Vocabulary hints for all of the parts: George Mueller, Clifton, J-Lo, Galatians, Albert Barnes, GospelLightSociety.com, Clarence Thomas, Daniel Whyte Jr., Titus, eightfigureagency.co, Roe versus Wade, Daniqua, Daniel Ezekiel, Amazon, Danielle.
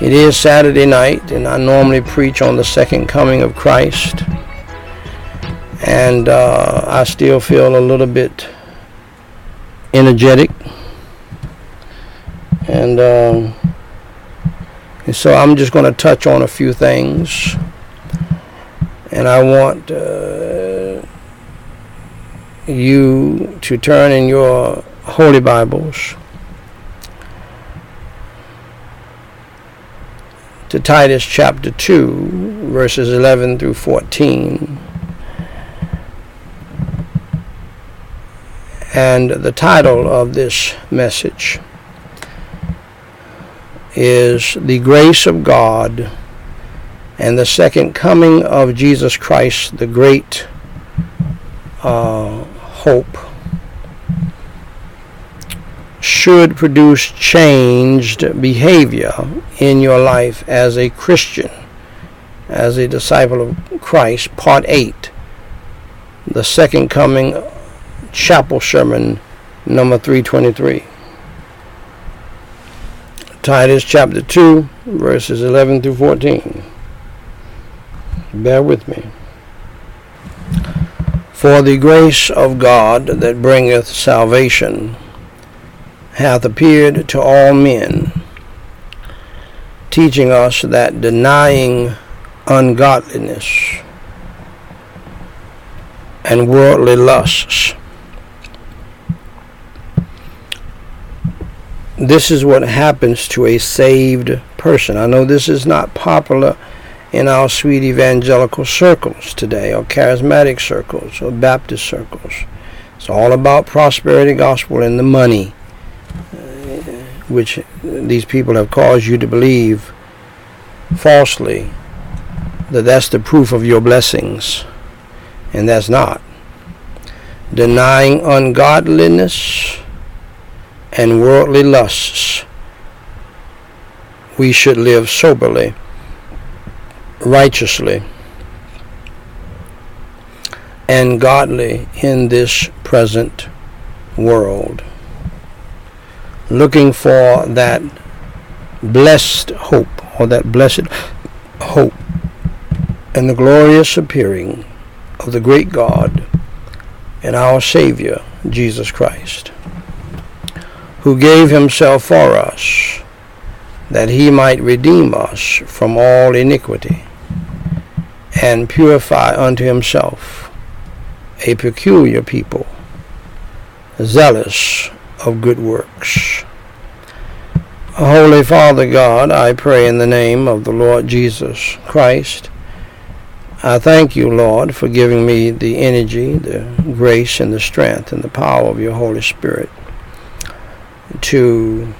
It is Saturday night, and I normally preach on the second coming of Christ. And I still feel a little bit energetic. And so I'm just going to touch on a few things. And I want you to turn in your Holy Bibles to Titus chapter 2, verses 11 through 14. And the title of this message is The Grace of God and the Second Coming of Jesus Christ, the Great Hope, should produce changed behavior in your life as a Christian, as a disciple of Christ. Part 8, the Second Coming Chapel Sermon number 323. Titus chapter 2, verses 11 through 14. Bear with me. For the grace of God that bringeth salvation hath appeared to all men, teaching us that denying ungodliness and worldly lusts. This is what happens to a saved person. I know this is not popular in our sweet evangelical circles today, or charismatic circles, or Baptist circles. It's all about prosperity gospel and the money, which these people have caused you to believe falsely, that that's the proof of your blessings, and that's not. Denying ungodliness and worldly lusts, we should live soberly, righteously, and godly in this present world, looking for that blessed hope, or that blessed hope, and the glorious appearing of the great God and our Savior, Jesus Christ, who gave himself for us, that he might redeem us from all iniquity, and purify unto himself a peculiar people, zealous of good works. Holy Father God, I pray in the name of the Lord Jesus Christ. I thank you, Lord, for giving me the energy, the grace, and the strength, and the power of your Holy Spirit to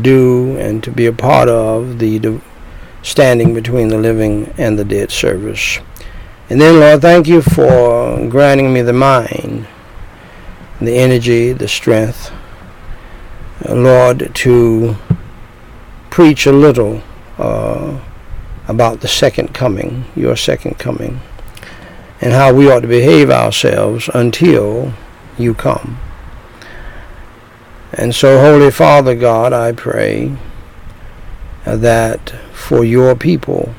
do and to be a part of the standing between the living and the dead service. And then, Lord, thank you for granting me the mind, the energy, the strength, Lord, to preach a little about the second coming, your second coming, and how we ought to behave ourselves until you come. And so, Holy Father God, I pray that for your people,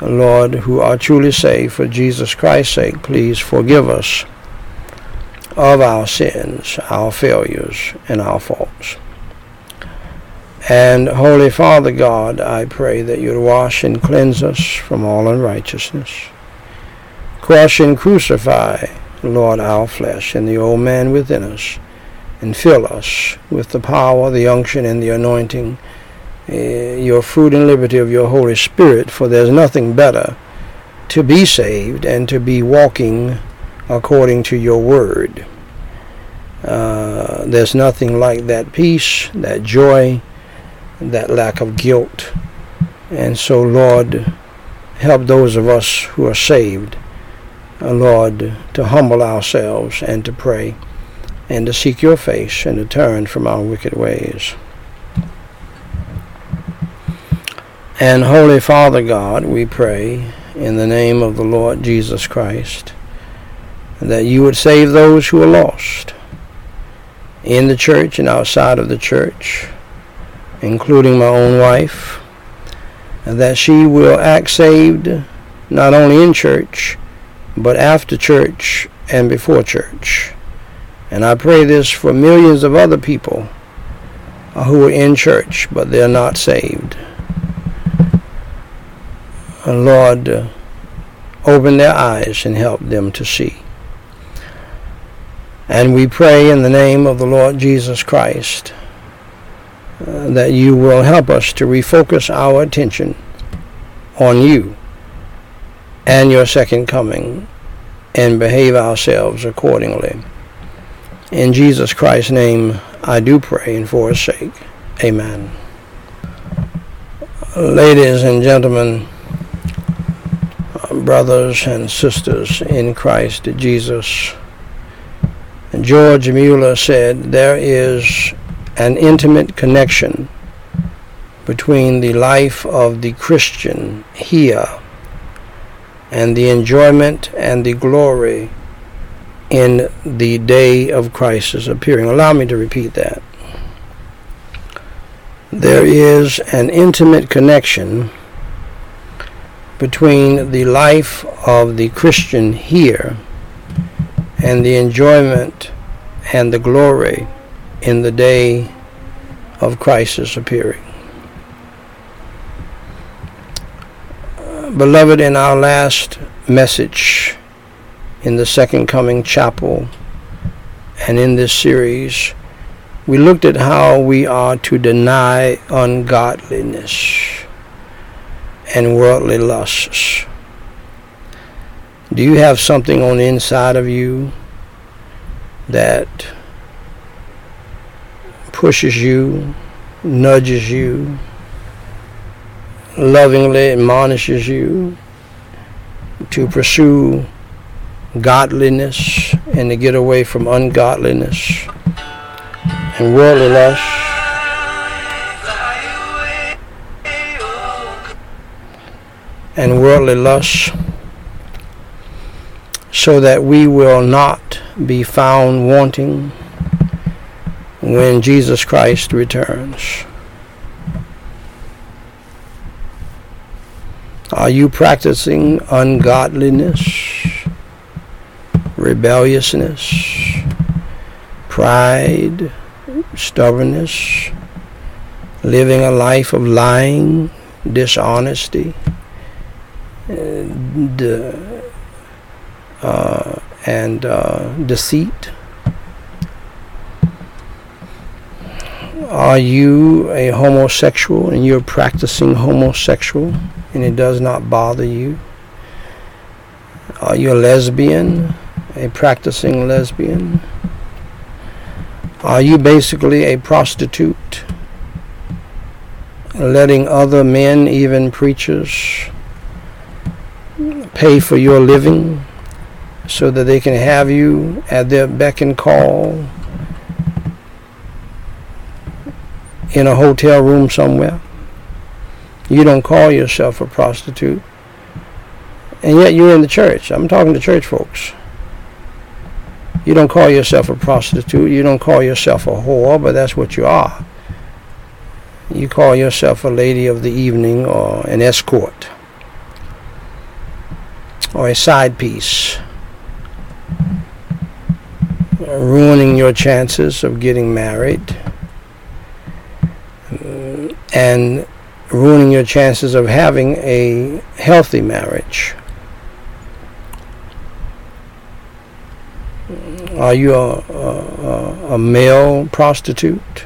Lord, who are truly saved, for Jesus Christ's sake, please forgive us of our sins, our failures, and our faults. And Holy Father God, I pray that you'd wash and cleanse us from all unrighteousness. Crush and crucify, Lord, our flesh and the old man within us, and fill us with the power, the unction, and the anointing, your fruit and liberty of your Holy Spirit, for there's nothing better to be saved and to be walking according to your word. There's nothing like that peace, that joy, that lack of guilt. And so, Lord, help those of us who are saved, Lord, to humble ourselves and to pray and to seek your face and to turn from our wicked ways. And Holy Father God, we pray in the name of the Lord Jesus Christ that you would save those who are lost in the church and outside of the church, including my own wife, that she will act saved not only in church, but after church and before church. And I pray this for millions of other people who are in church, but they're not saved. Lord, open their eyes and help them to see. And we pray in the name of the Lord Jesus Christ that you will help us to refocus our attention on you and your second coming and behave ourselves accordingly. In Jesus Christ's name, I do pray, and for his sake, amen. Ladies and gentlemen, brothers and sisters in Christ Jesus, George Mueller said there is an intimate connection between the life of the Christian here and the enjoyment and the glory in the day of Christ's appearing. Allow me to repeat that. There is an intimate connection between the life of the Christian here and the enjoyment and the glory in the day of Christ's appearing. Beloved, in our last message in the Second Coming Chapel and in this series, we looked at how we are to deny ungodliness and worldly lusts. Do you have something on the inside of you that pushes you, nudges you, lovingly admonishes you to pursue godliness and to get away from ungodliness and worldly lust? And worldly lusts, so that we will not be found wanting when Jesus Christ returns. Are you practicing ungodliness, rebelliousness, pride, stubbornness, living a life of lying, dishonesty, and deceit? Are you a homosexual and you're practicing homosexual and it does not bother you? Are you a lesbian, a practicing lesbian? Are you basically a prostitute, letting other men, even preachers, pay for your living so that they can have you at their beck and call in a hotel room somewhere? You don't call yourself a prostitute, and yet you're in the church. I'm talking to church folks. You don't call yourself a prostitute. You don't call yourself a whore, but that's what you are. You call yourself a lady of the evening or an escort or a side piece, ruining your chances of getting married and ruining your chances of having a healthy marriage. Are you a male prostitute?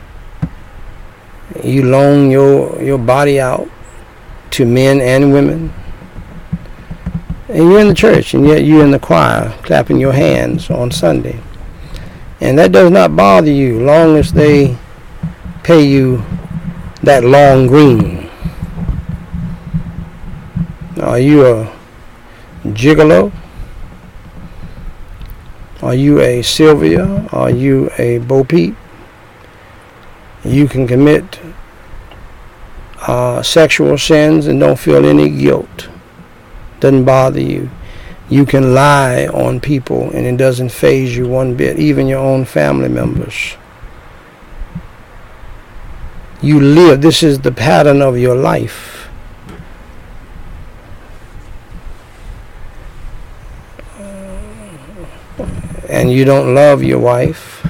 You loan your body out to men and women, and you're in the church, and yet you're in the choir clapping your hands on Sunday. And that does not bother you, long as they pay you that long green. Are you a gigolo? Are you a Sylvia? Are you a Bo Peep? You can commit sexual sins and don't feel any guilt. Doesn't bother you. You can lie on people and it doesn't faze you one bit, even your own family members. you live. This is the pattern of your life. And you don't love your wife.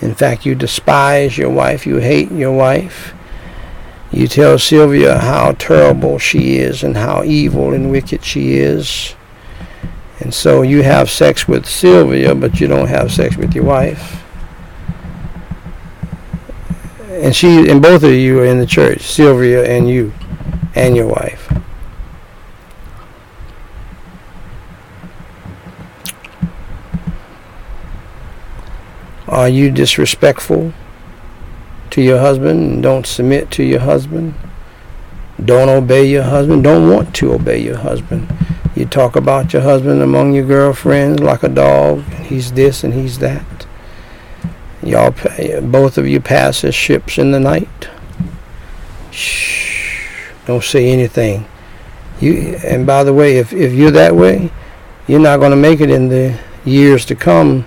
In fact, you despise your wife. You hate your wife. You tell Sylvia how terrible she is and how evil and wicked she is. And so you have sex with Sylvia, but you don't have sex with your wife. And she, and both of you are in the church, Sylvia and you, and your wife. Are you disrespectful to your husband? Don't submit to your husband. Don't obey your husband. Don't want to obey your husband. You talk about your husband among your girlfriends like a dog. He's this and he's that. Y'all, both of you pass as ships in the night. Shh. Don't say anything. You. And by the way, if you're that way, you're not going to make it in the years to come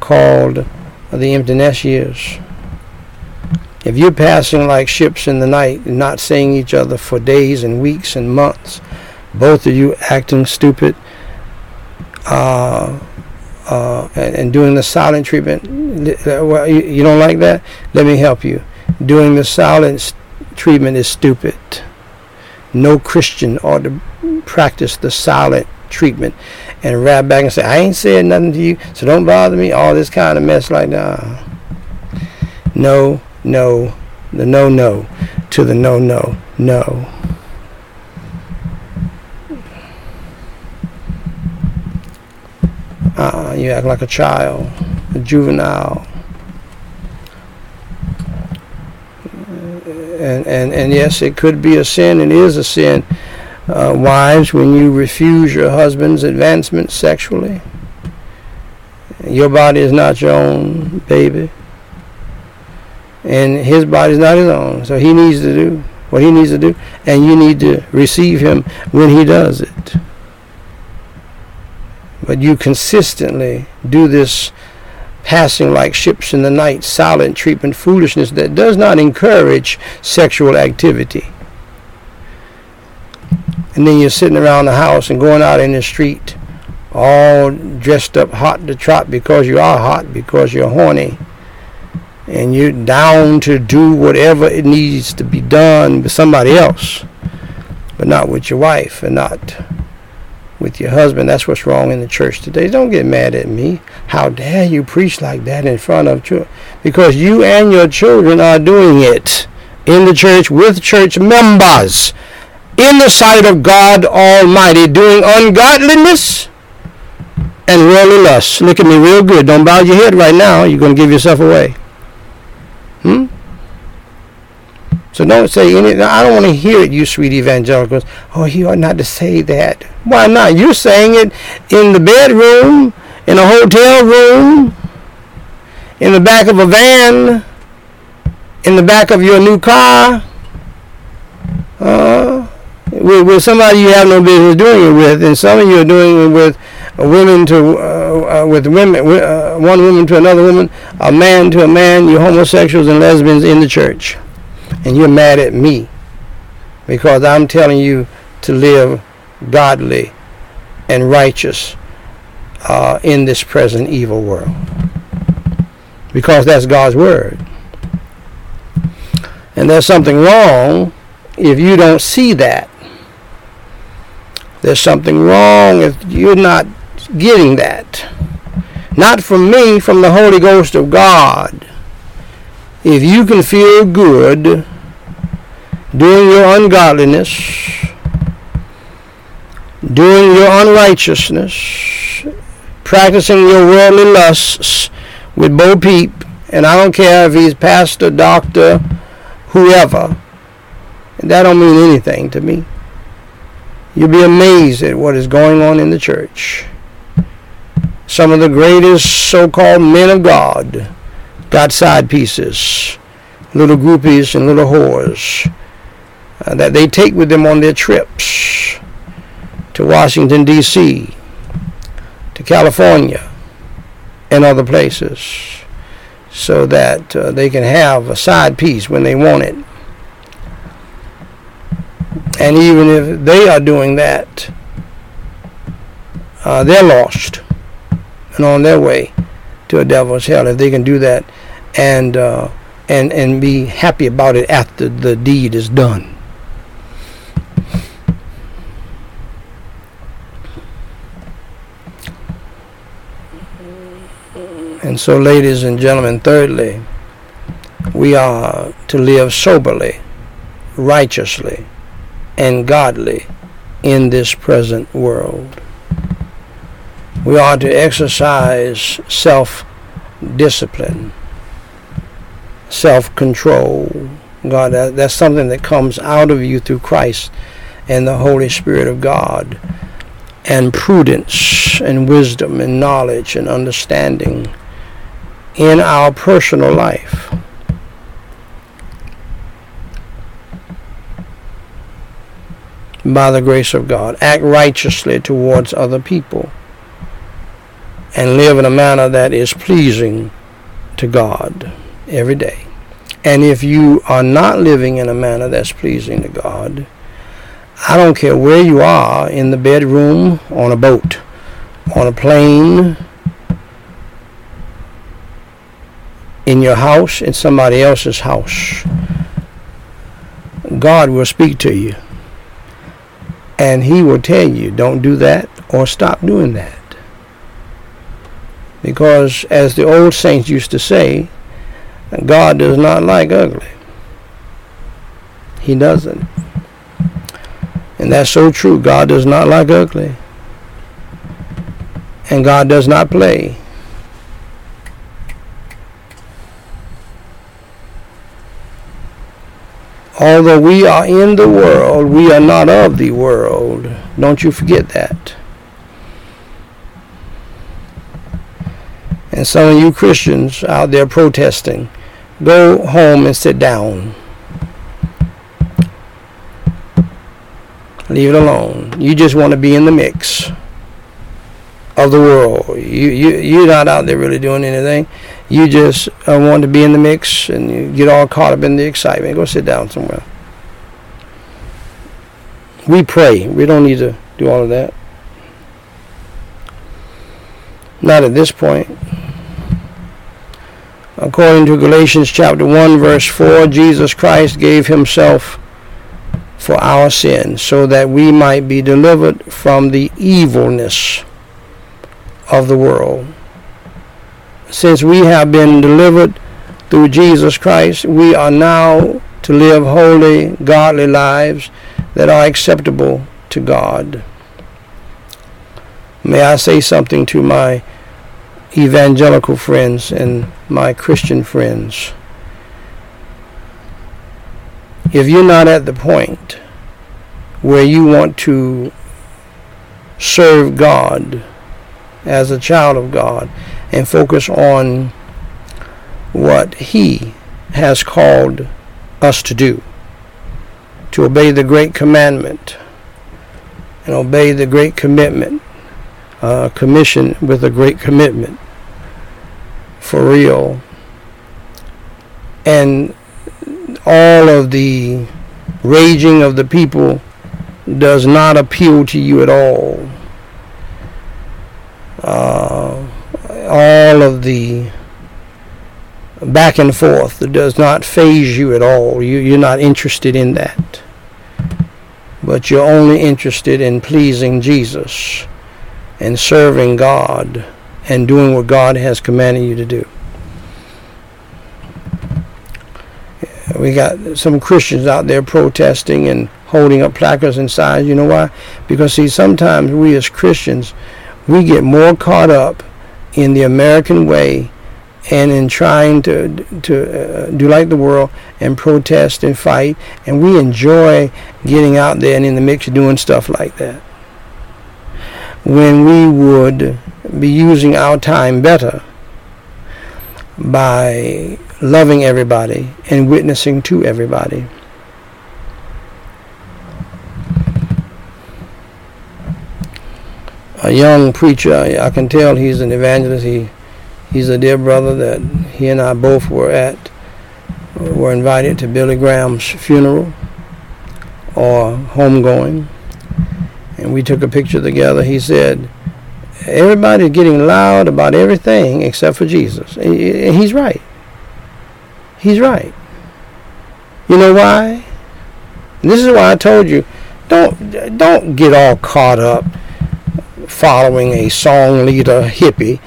called the empty nest years. If you're passing like ships in the night and not seeing each other for days and weeks and months, both of you acting stupid and doing the silent treatment, well, you don't like that? Let me help you. Doing the silent treatment is stupid. No Christian ought to practice the silent treatment and rap back and say, I ain't said nothing to you, so don't bother me, all this kind of mess like that. No. No, the no-no to the no. You act like a child, a juvenile. And yes, it could be a sin, and is a sin, wives, when you refuse your husband's advancement sexually. Your body is not your own, baby. And his body's not his own, so he needs to do what he needs to do, and you need to receive him when he does it. But you consistently do this passing like ships in the night, silent treatment foolishness that does not encourage sexual activity. And then you're sitting around the house and going out in the street all dressed up hot to trot because you are hot, because you're horny. And you're down to do whatever it needs to be done with somebody else, but not with your wife and not with your husband. That's what's wrong in the church today. Don't get mad at me. How dare you preach like that in front of children? Because you and your children are doing it in the church with church members, in the sight of God Almighty, doing ungodliness and worldly lust. Look at me real good. Don't bow your head right now. You're going to give yourself away. So don't say anything. I don't want to hear it, you sweet evangelicals. Oh, he ought not to say that. Why not? You're saying it in the bedroom, in a hotel room, in the back of a van, in the back of your new car, with somebody you have no business doing it with. And some of you are doing it with women to with women, one woman to another woman, a man to a man. You homosexuals and lesbians in the church, and you're mad at me because I'm telling you to live godly and righteous in this present evil world, because that's God's word. And there's something wrong if you don't see that. There's something wrong if you're not getting that. Not from me, from the Holy Ghost of God. If you can feel good doing your ungodliness, doing your unrighteousness, practicing your worldly lusts with Bo Peep, and I don't care if he's pastor, doctor, whoever, that don't mean anything to me. You'll be amazed at what is going on in the church. Some of the greatest so-called men of God got side pieces, little groupies and little whores that they take with them on their trips to Washington, D.C., to California, and other places. so that they can have a side piece when they want it. And even if they are doing that, they're lost and on their way to a devil's hell if they can do that and be happy about it after the deed is done. And so, ladies and gentlemen, thirdly, we are to live soberly, righteously, and godly in this present world. We are to exercise self-discipline, self-control. God, that's something that comes out of you through Christ and the Holy Spirit of God, and prudence and wisdom and knowledge and understanding in our personal life. By the grace of God, act righteously towards other people and live in a manner that is pleasing to God every day. And if you are not living in a manner that's pleasing to God, I don't care where you are, in the bedroom, on a boat, on a plane, in your house, in somebody else's house, God will speak to you. And he will tell you, don't do that or stop doing that. Because as the old saints used to say, God does not like ugly. He doesn't. And that's so true. God does not like ugly. And God does not play. Although we are in the world, we are not of the world. Don't you forget that. And some of you Christians out there protesting, go home and sit down. Leave it alone. You just want to be in the mix of the world. You're not out there really doing anything. You just want to be in the mix, and you get all caught up in the excitement. Go sit down somewhere. We pray. We don't need to do all of that. Not at this point. According to Galatians chapter 1, verse 4, Jesus Christ gave himself for our sins so that we might be delivered from the evilness of the world. Since we have been delivered through Jesus Christ, we are now to live holy, godly lives that are acceptable to God. May I say something to my evangelical friends and my Christian friends? If you're not at the point where you want to serve God as a child of God and focus on what he has called us to do, to obey the great commandment and obey the great commitment, commission with a great commitment for real, and all of the raging of the people does not appeal to you at all. All of the back and forth that does not faze you at all. You're not interested in that. But you're only interested in pleasing Jesus and serving God and doing what God has commanded you to do. We got some Christians out there protesting and holding up placards and signs. You know why? Because, see, sometimes we as Christians, we get more caught up in the American way and in trying to do like the world and protest and fight, and we enjoy getting out there and in the mix doing stuff like that, when we would be using our time better by loving everybody and witnessing to everybody. A young preacher, I can tell he's an evangelist. He's a dear brother that He and I both were invited to Billy Graham's funeral or homegoing, and we took a picture together. He said, everybody's getting loud about everything except for Jesus. And he's right. He's right. You know why? And this is why I told you, don't get all caught up following a song leader hippie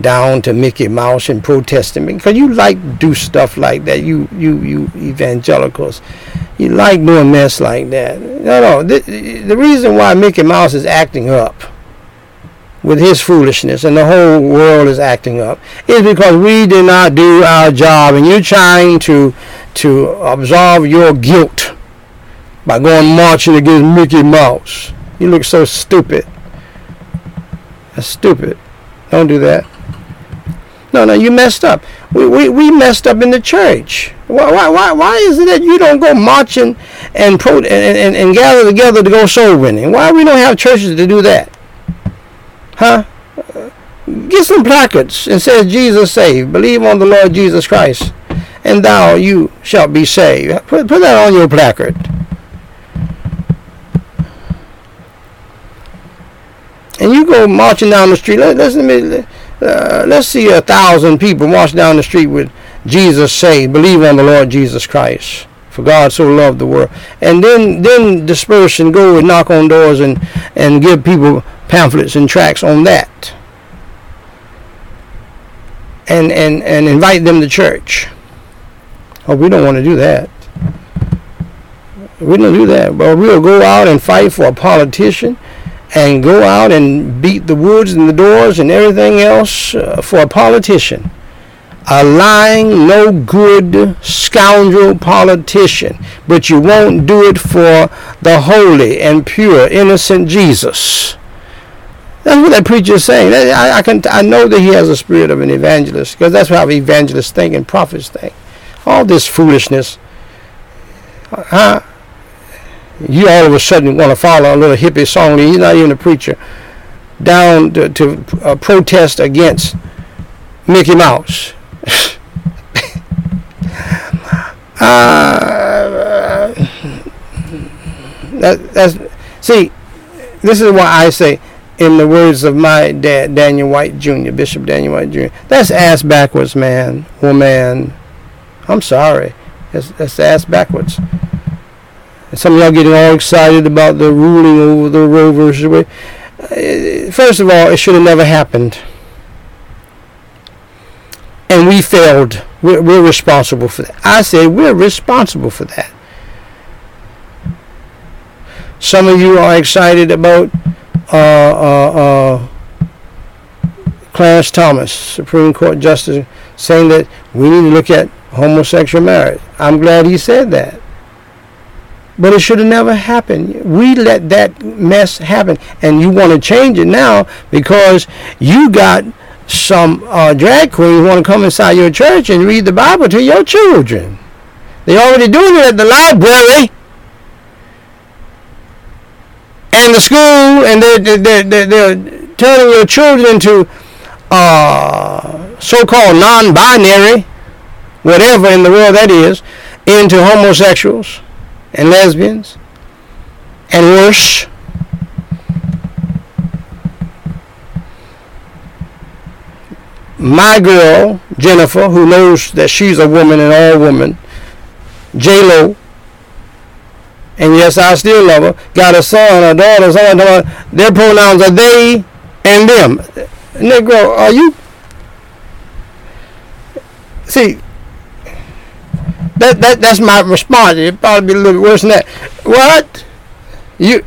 down to Mickey Mouse and protesting, because you like to do stuff like that. You evangelicals, you like doing mess like that. No. The reason why Mickey Mouse is acting up with his foolishness and the whole world is acting up is because we did not do our job, and you're trying to absolve your guilt by going marching against Mickey Mouse. You look so stupid. That's stupid. Don't do that. No, you messed up. We messed up in the church. Why is it that you don't go marching and gather together to go soul winning? Why we don't have churches to do that? Huh? Get some placards and says Jesus saved. Believe on the Lord Jesus Christ, and thou you shalt be saved. Put that on your placard. And you go marching down the street. Let's see 1,000 people march down the street with Jesus saved. Believe on the Lord Jesus Christ, for God so loved the world. And then disperse and go and knock on doors and give people pamphlets and tracts on that. And invite them to church. Oh, we don't want to do that. We don't do that. But we'll go out and fight for a politician, and go out and beat the woods and the doors and everything else for a politician. A lying, no good, scoundrel politician. But you won't do it for the holy and pure, innocent Jesus. That's what that preacher is saying. I know that he has a spirit of an evangelist, because that's how evangelists think and prophets think. All this foolishness. You all of a sudden want to follow a little hippie song. He's not even a preacher. Down to protest against Mickey Mouse. See, this is why I say, in the words of my dad, Daniel Whyte Jr., Bishop Daniel Whyte Jr., that's ass backwards, man. Woman. I'm sorry. That's ass backwards. Some of y'all getting all excited about the ruling over the Roe versus Wade. First of all, it should have never happened. And we failed. We're responsible for that. I say we're responsible for that. Some of you are excited about Clarence Thomas, Supreme Court Justice, saying that we need to look at homosexual marriage. I'm glad he said that. But it should have never happened. We let that mess happen. And you want to change it now because you got some drag queens who want to come inside your church and read the Bible to your children. They're already doing it at the library and the school, and they're turning your children into so-called non-binary, whatever in the world that is, into homosexuals and lesbians, and worse. My girl, Jennifer, who knows that she's a woman and all woman, J-Lo, and yes, I still love her, got a son, a daughter, their pronouns are they and them. Negro, are you? See, That's my response. It'd probably be a little bit worse than that. What? You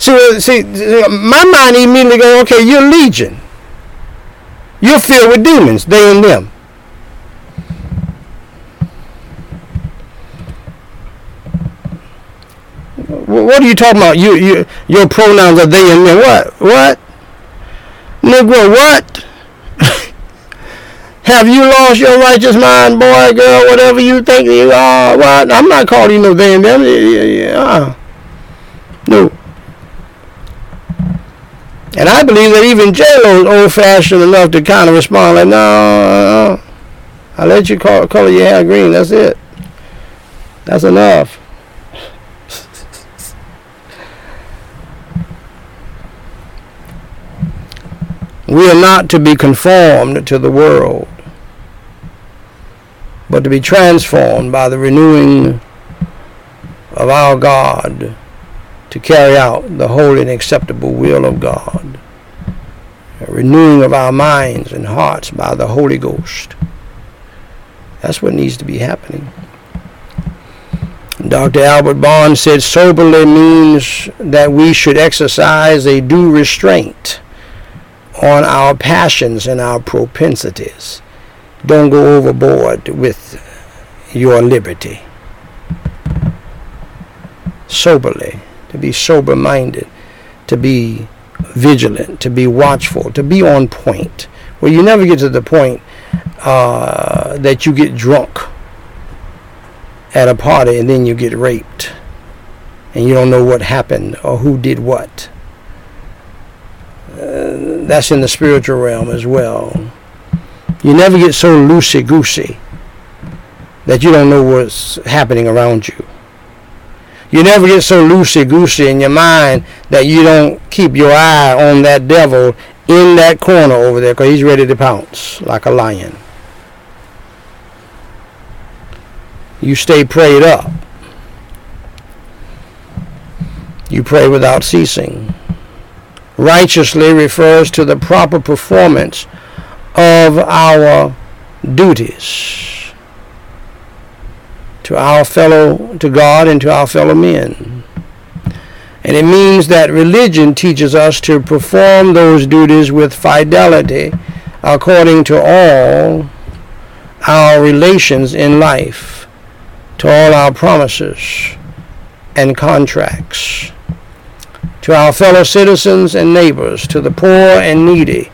see, my mind immediately goes, okay, you're legion. You're filled with demons, they and them. What are you talking about? Your pronouns are they and them. What? Negro, what? Have you lost your righteous mind, boy, girl, whatever you think you are? What? I'm not calling you no they and them. Yeah. No. And I believe that even J-Lo is old-fashioned enough to kind of respond like, no. I let you color your hair green. That's it. That's enough. We are not to be conformed to the world, but to be transformed by the renewing of our God to carry out the holy and acceptable will of God. A renewing of our minds and hearts by the Holy Ghost. That's what needs to be happening. Dr. Albert Barnes said soberly means that we should exercise a due restraint on our passions and our propensities. Don't go overboard with your liberty. Soberly, to be sober-minded, to be vigilant, to be watchful, to be on point. Well, you never get to the point that you get drunk at a party and then you get raped and you don't know what happened or who did what. That's in the spiritual realm as well. You never get so loosey-goosey that you don't know what's happening around you. You never get so loosey-goosey in your mind that you don't keep your eye on that devil in that corner over there because he's ready to pounce like a lion. You stay prayed up. You pray without ceasing. Righteously refers to the proper performance of our duties to God and to our fellow men. And it means that religion teaches us to perform those duties with fidelity according to all our relations in life, to all our promises and contracts, to our fellow citizens and neighbors, to the poor and needy,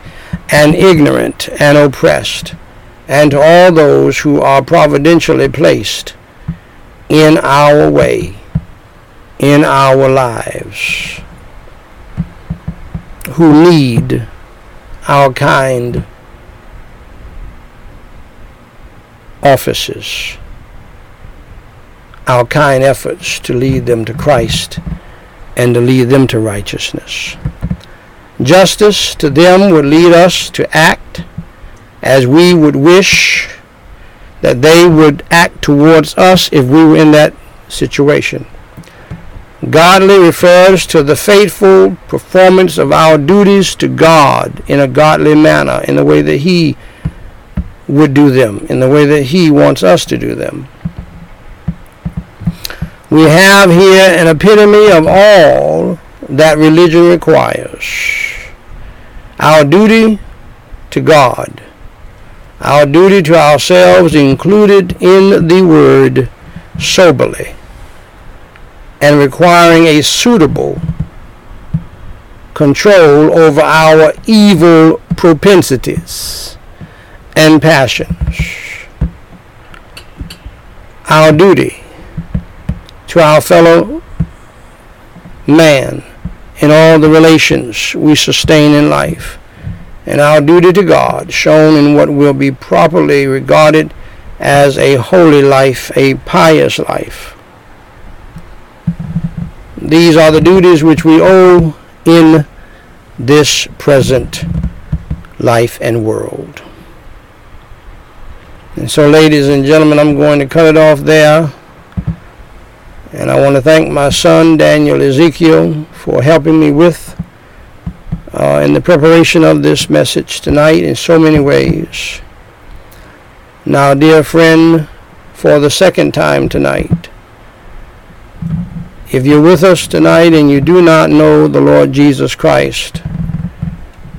and ignorant and oppressed, and to all those who are providentially placed in our way, in our lives, who need our kind offices, our kind efforts to lead them to Christ and to lead them to righteousness. Justice to them would lead us to act as we would wish that they would act towards us if we were in that situation. Godly refers to the faithful performance of our duties to God in a godly manner, in the way that He would do them, in the way that He wants us to do them. We have here an epitome of all that religion requires. Our duty to God, our duty to ourselves included in the word soberly, and requiring a suitable control over our evil propensities and passions. Our duty to our fellow man in all the relations we sustain in life, and our duty to God shown in what will be properly regarded as a holy life, a pious life. These are the duties which we owe in this present life and world. And so, ladies and gentlemen, I'm going to cut it off there. And I want to thank my son, Daniel Ezekiel, for helping me with in the preparation of this message tonight in so many ways. Now, dear friend, for the second time tonight, if you're with us tonight and you do not know the Lord Jesus Christ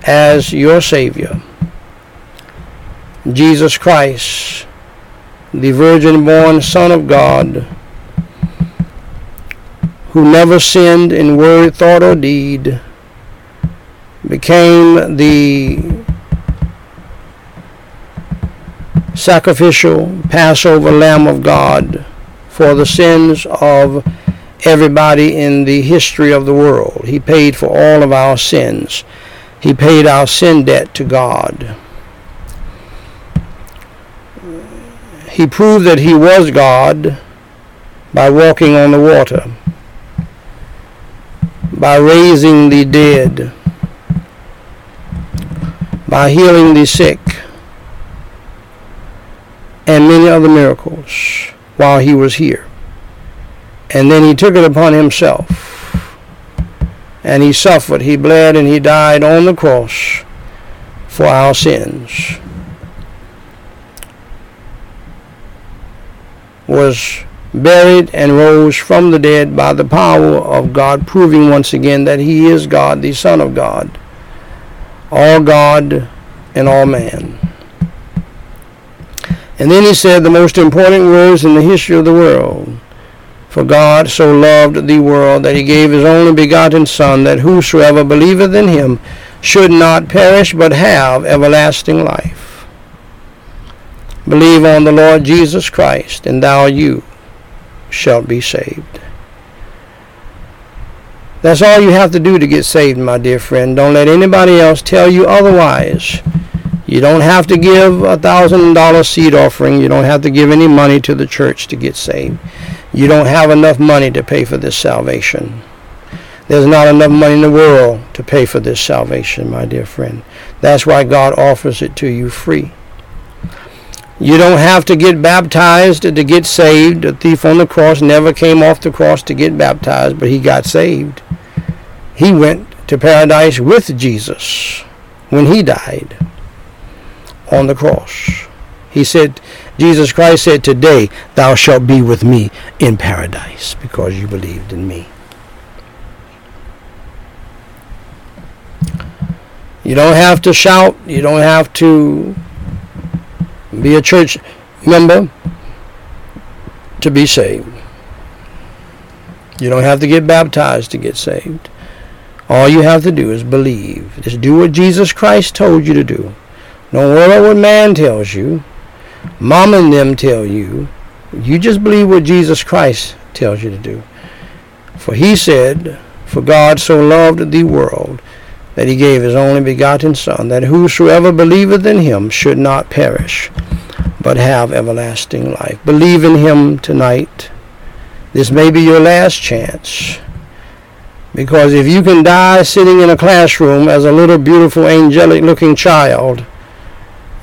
as your Savior, Jesus Christ, the virgin-born Son of God, who never sinned in word, thought, or deed, became the sacrificial Passover Lamb of God for the sins of everybody in the history of the world. He paid for all of our sins. He paid our sin debt to God. He proved that he was God by walking on the water, by raising the dead, by healing the sick, and many other miracles while he was here. And then he took it upon himself, and he suffered, he bled, and he died on the cross for our sins. Was buried and rose from the dead by the power of God, proving once again that he is God, the Son of God, all God and all man. And then he said the most important words in the history of the world. For God so loved the world that he gave his only begotten Son, that whosoever believeth in him should not perish but have everlasting life. Believe on the Lord Jesus Christ, and you shall be saved. That's all you have to do to get saved, my dear friend. Don't let anybody else tell you otherwise. You don't have to give a $1,000 seed offering. You don't have to give any money to the church to get saved. You don't have enough money to pay for this salvation. There's not enough money in the world to pay for this salvation, my dear friend. That's why God offers it to you free. You don't have to get baptized to get saved. The thief on the cross never came off the cross to get baptized, but he got saved. He went to paradise with Jesus when he died on the cross. He said, Jesus Christ said, "Today thou shalt be with me in paradise because you believed in me." You don't have to shout. You don't have to be a church member to be saved. You don't have to get baptized to get saved. All you have to do is believe. Just do what Jesus Christ told you to do. Don't worry about what man tells you. Mom and them tell you. You just believe what Jesus Christ tells you to do. For he said, "For God so loved the world that he gave his only begotten Son, that whosoever believeth in him should not perish, but have everlasting life." Believe in him tonight. This may be your last chance. Because if you can die sitting in a classroom as a little beautiful angelic-looking child,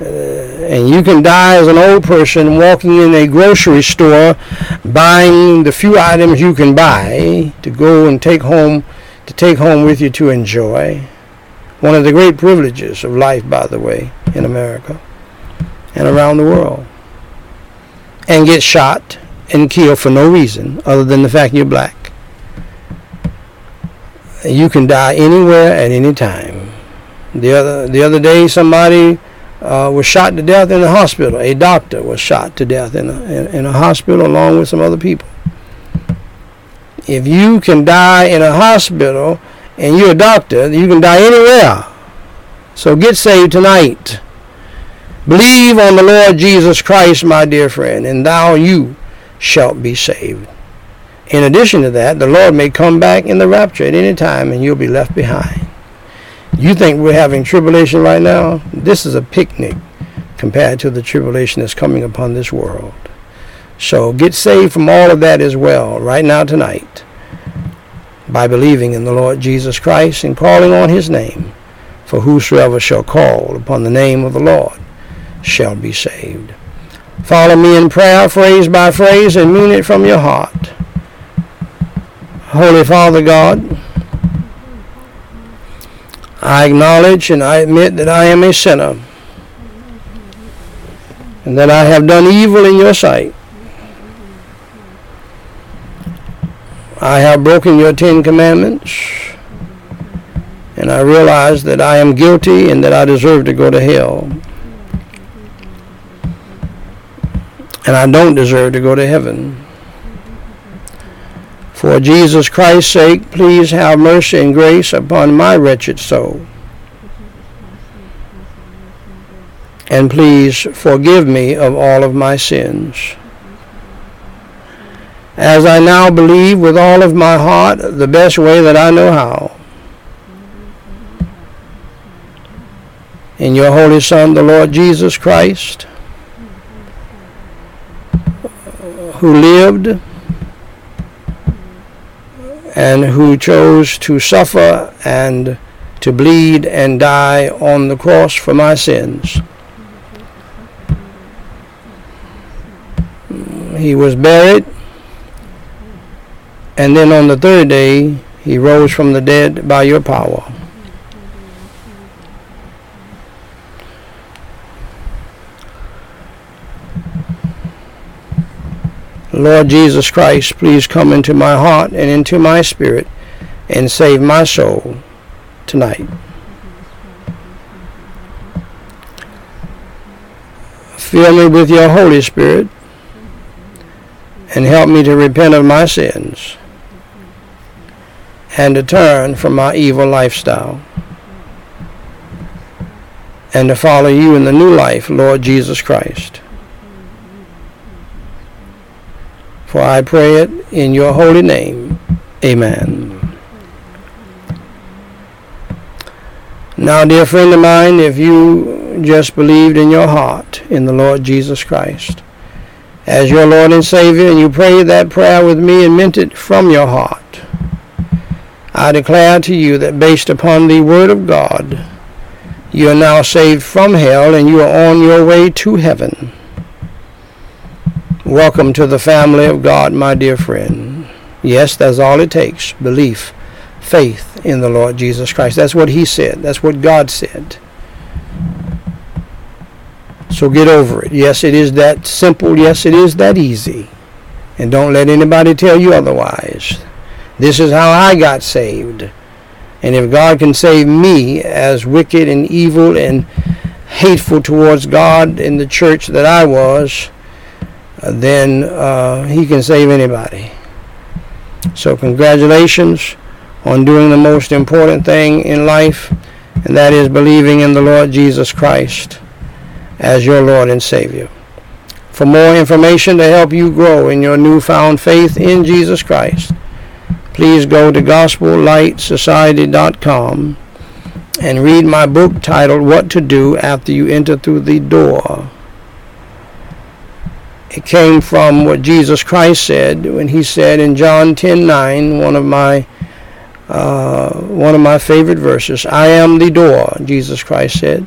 and you can die as an old person walking in a grocery store, buying the few items you can buy to go and take home with you to enjoy. One of the great privileges of life, by the way, in America and around the world. And get shot and killed for no reason other than the fact you're black. You can die anywhere at any time. The other day, somebody was shot to death in a hospital. A doctor was shot to death in a hospital along with some other people. If you can die in a hospital and you're a doctor, you can die anywhere. So get saved tonight. Believe on the Lord Jesus Christ, my dear friend, and you shalt be saved. In addition to that, the Lord may come back in the rapture at any time and you'll be left behind. You think we're having tribulation right now? This is a picnic compared to the tribulation that's coming upon this world. So get saved from all of that as well right now tonight by believing in the Lord Jesus Christ and calling on his name. For whosoever shall call upon the name of the Lord shall be saved. Follow me in prayer, phrase by phrase, and mean it from your heart. Holy Father God, I acknowledge and I admit that I am a sinner and that I have done evil in your sight. I have broken your 10 Commandments, and I realize that I am guilty and that I deserve to go to hell. And I don't deserve to go to heaven. For Jesus Christ's sake, please have mercy and grace upon my wretched soul. And please forgive me of all of my sins. As I now believe with all of my heart the best way that I know how. In your Holy Son, the Lord Jesus Christ, who lived and who chose to suffer and to bleed and die on the cross for my sins. He was buried, and then on the third day he rose from the dead by your power. Lord Jesus Christ, please come into my heart and into my spirit and save my soul tonight. Fill me with your Holy Spirit and help me to repent of my sins and to turn from my evil lifestyle and to follow you in the new life, Lord Jesus Christ. For I pray it in your holy name. Amen. Now, dear friend of mine, if you just believed in your heart in the Lord Jesus Christ as your Lord and Savior, and you prayed that prayer with me and meant it from your heart, I declare to you that based upon the Word of God, you are now saved from hell and you are on your way to heaven. Welcome to the family of God, my dear friend. Yes, that's all it takes. Belief, faith in the Lord Jesus Christ. That's what he said. That's what God said. So get over it. Yes, it is that simple. Yes, it is that easy. And don't let anybody tell you otherwise. This is how I got saved. And if God can save me as wicked and evil and hateful towards God in the church that I was, then he can save anybody. So congratulations on doing the most important thing in life, and that is believing in the Lord Jesus Christ as your Lord and Savior. For more information to help you grow in your newfound faith in Jesus Christ, please go to GospelLightSociety.com and read my book titled What to Do After You Enter Through the Door. It came from what Jesus Christ said when he said in John 10:9, one of my favorite verses, I am the door, Jesus Christ said.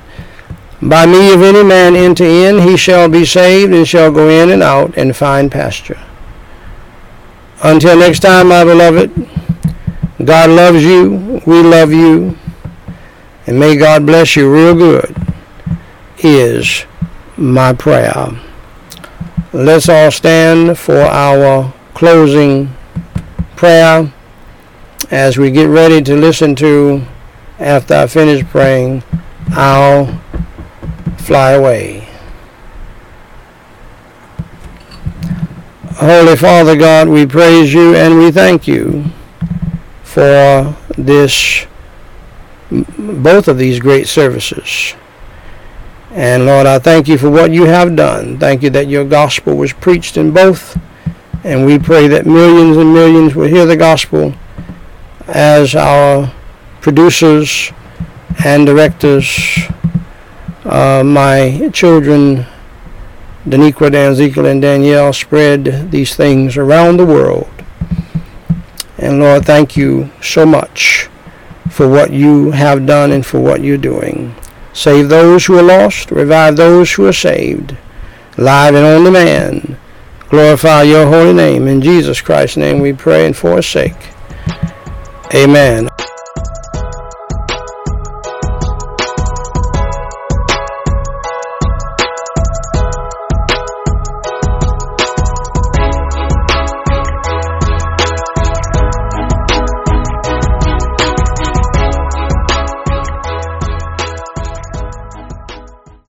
By me, if any man enter in, he shall be saved and shall go in and out and find pasture. Until next time, my beloved, God loves you, we love you, and may God bless you real good is my prayer. Let's all stand for our closing prayer as we get ready to listen to, after I finish praying, I'll fly away. Holy Father God, we praise you and we thank you for this, both of these great services. And Lord, I thank you for what you have done. Thank you that your gospel was preached in both. And we pray that millions and millions will hear the gospel as our producers and directors, my children, Daniqua, Ezekiel, and Danielle, spread these things around the world. And Lord, thank you so much for what you have done and for what you're doing. Save those who are lost, revive those who are saved, live and on demand. Glorify your holy name. In Jesus Christ's name we pray and forsake. Amen.